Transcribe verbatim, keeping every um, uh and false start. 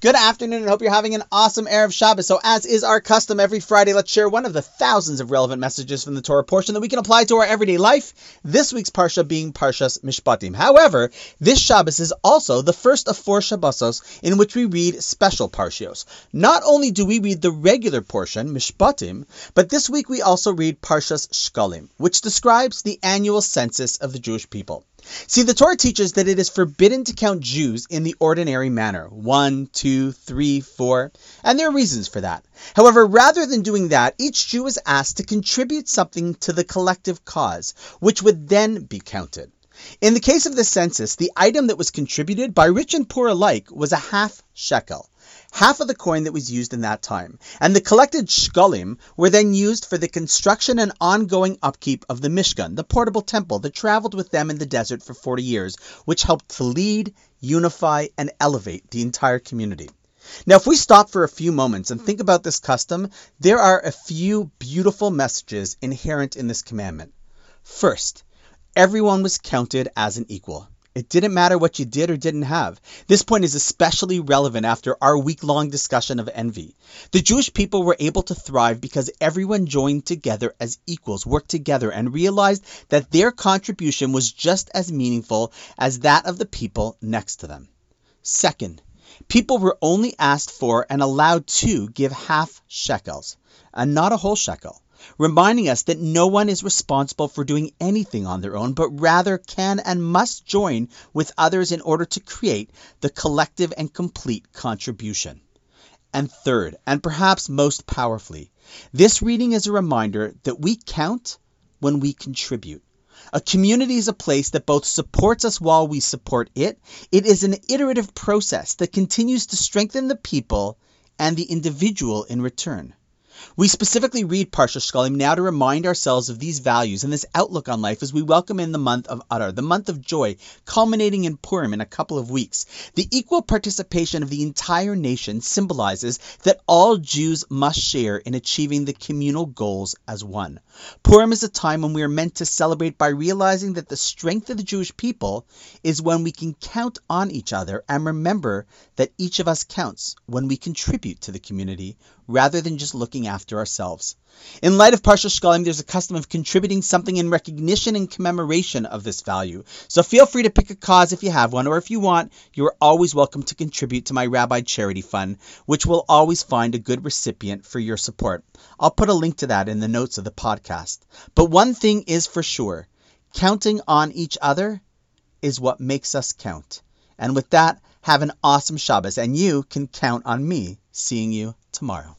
Good afternoon, and hope you're having an awesome Erev Shabbos. So as is our custom, every Friday, let's share one of the thousands of relevant messages from the Torah portion that we can apply to our everyday life, this week's Parsha being Parsha Mishpatim. However, this Shabbos is also the first of four Shabbosos in which we read special Parshios. Not only do we read the regular portion, Mishpatim, but this week we also read Parsha Shekalim, which describes the annual census of the Jewish people. See, the Torah teaches that it is forbidden to count Jews in the ordinary manner. One, two, three, four. And there are reasons for that. However, rather than doing that, each Jew is asked to contribute something to the collective cause, which would then be counted. In the case of the census, the item that was contributed by rich and poor alike was a half shekel, half of the coin that was used in that time, and the collected shekalim were then used for the construction and ongoing upkeep of the Mishkan, the portable temple that traveled with them in the desert for forty years, which helped to lead, unify, and elevate the entire community. Now, if we stop for a few moments and think about this custom, there are a few beautiful messages inherent in this commandment. First, everyone was counted as an equal. It didn't matter what you did or didn't have. This point is especially relevant after our week-long discussion of envy. The Jewish people were able to thrive because everyone joined together as equals, worked together, and realized that their contribution was just as meaningful as that of the people next to them. Second, people were only asked for and allowed to give half shekels, and not a whole shekel, reminding us that no one is responsible for doing anything on their own, but rather can and must join with others in order to create the collective and complete contribution. And third, and perhaps most powerfully, this reading is a reminder that we count when we contribute. A community is a place that both supports us while we support it. It is an iterative process that continues to strengthen the people and the individual in return. We specifically read Parsha Shekalim now to remind ourselves of these values and this outlook on life as we welcome in the month of Adar, the month of joy, culminating in Purim in a couple of weeks. The equal participation of the entire nation symbolizes that all Jews must share in achieving the communal goals as one. Purim is a time when we are meant to celebrate by realizing that the strength of the Jewish people is when we can count on each other and remember that each of us counts when we contribute to the community rather than just looking after ourselves. In light of Parsha Shekalim, there's a custom of contributing something in recognition and commemoration of this value. So feel free to pick a cause if you have one, or if you want, you're always welcome to contribute to my Rabbi Charity Fund, which will always find a good recipient for your support. I'll put a link to that in the notes of the podcast. But one thing is for sure, counting on each other is what makes us count. And with that, have an awesome Shabbos, and you can count on me seeing you tomorrow.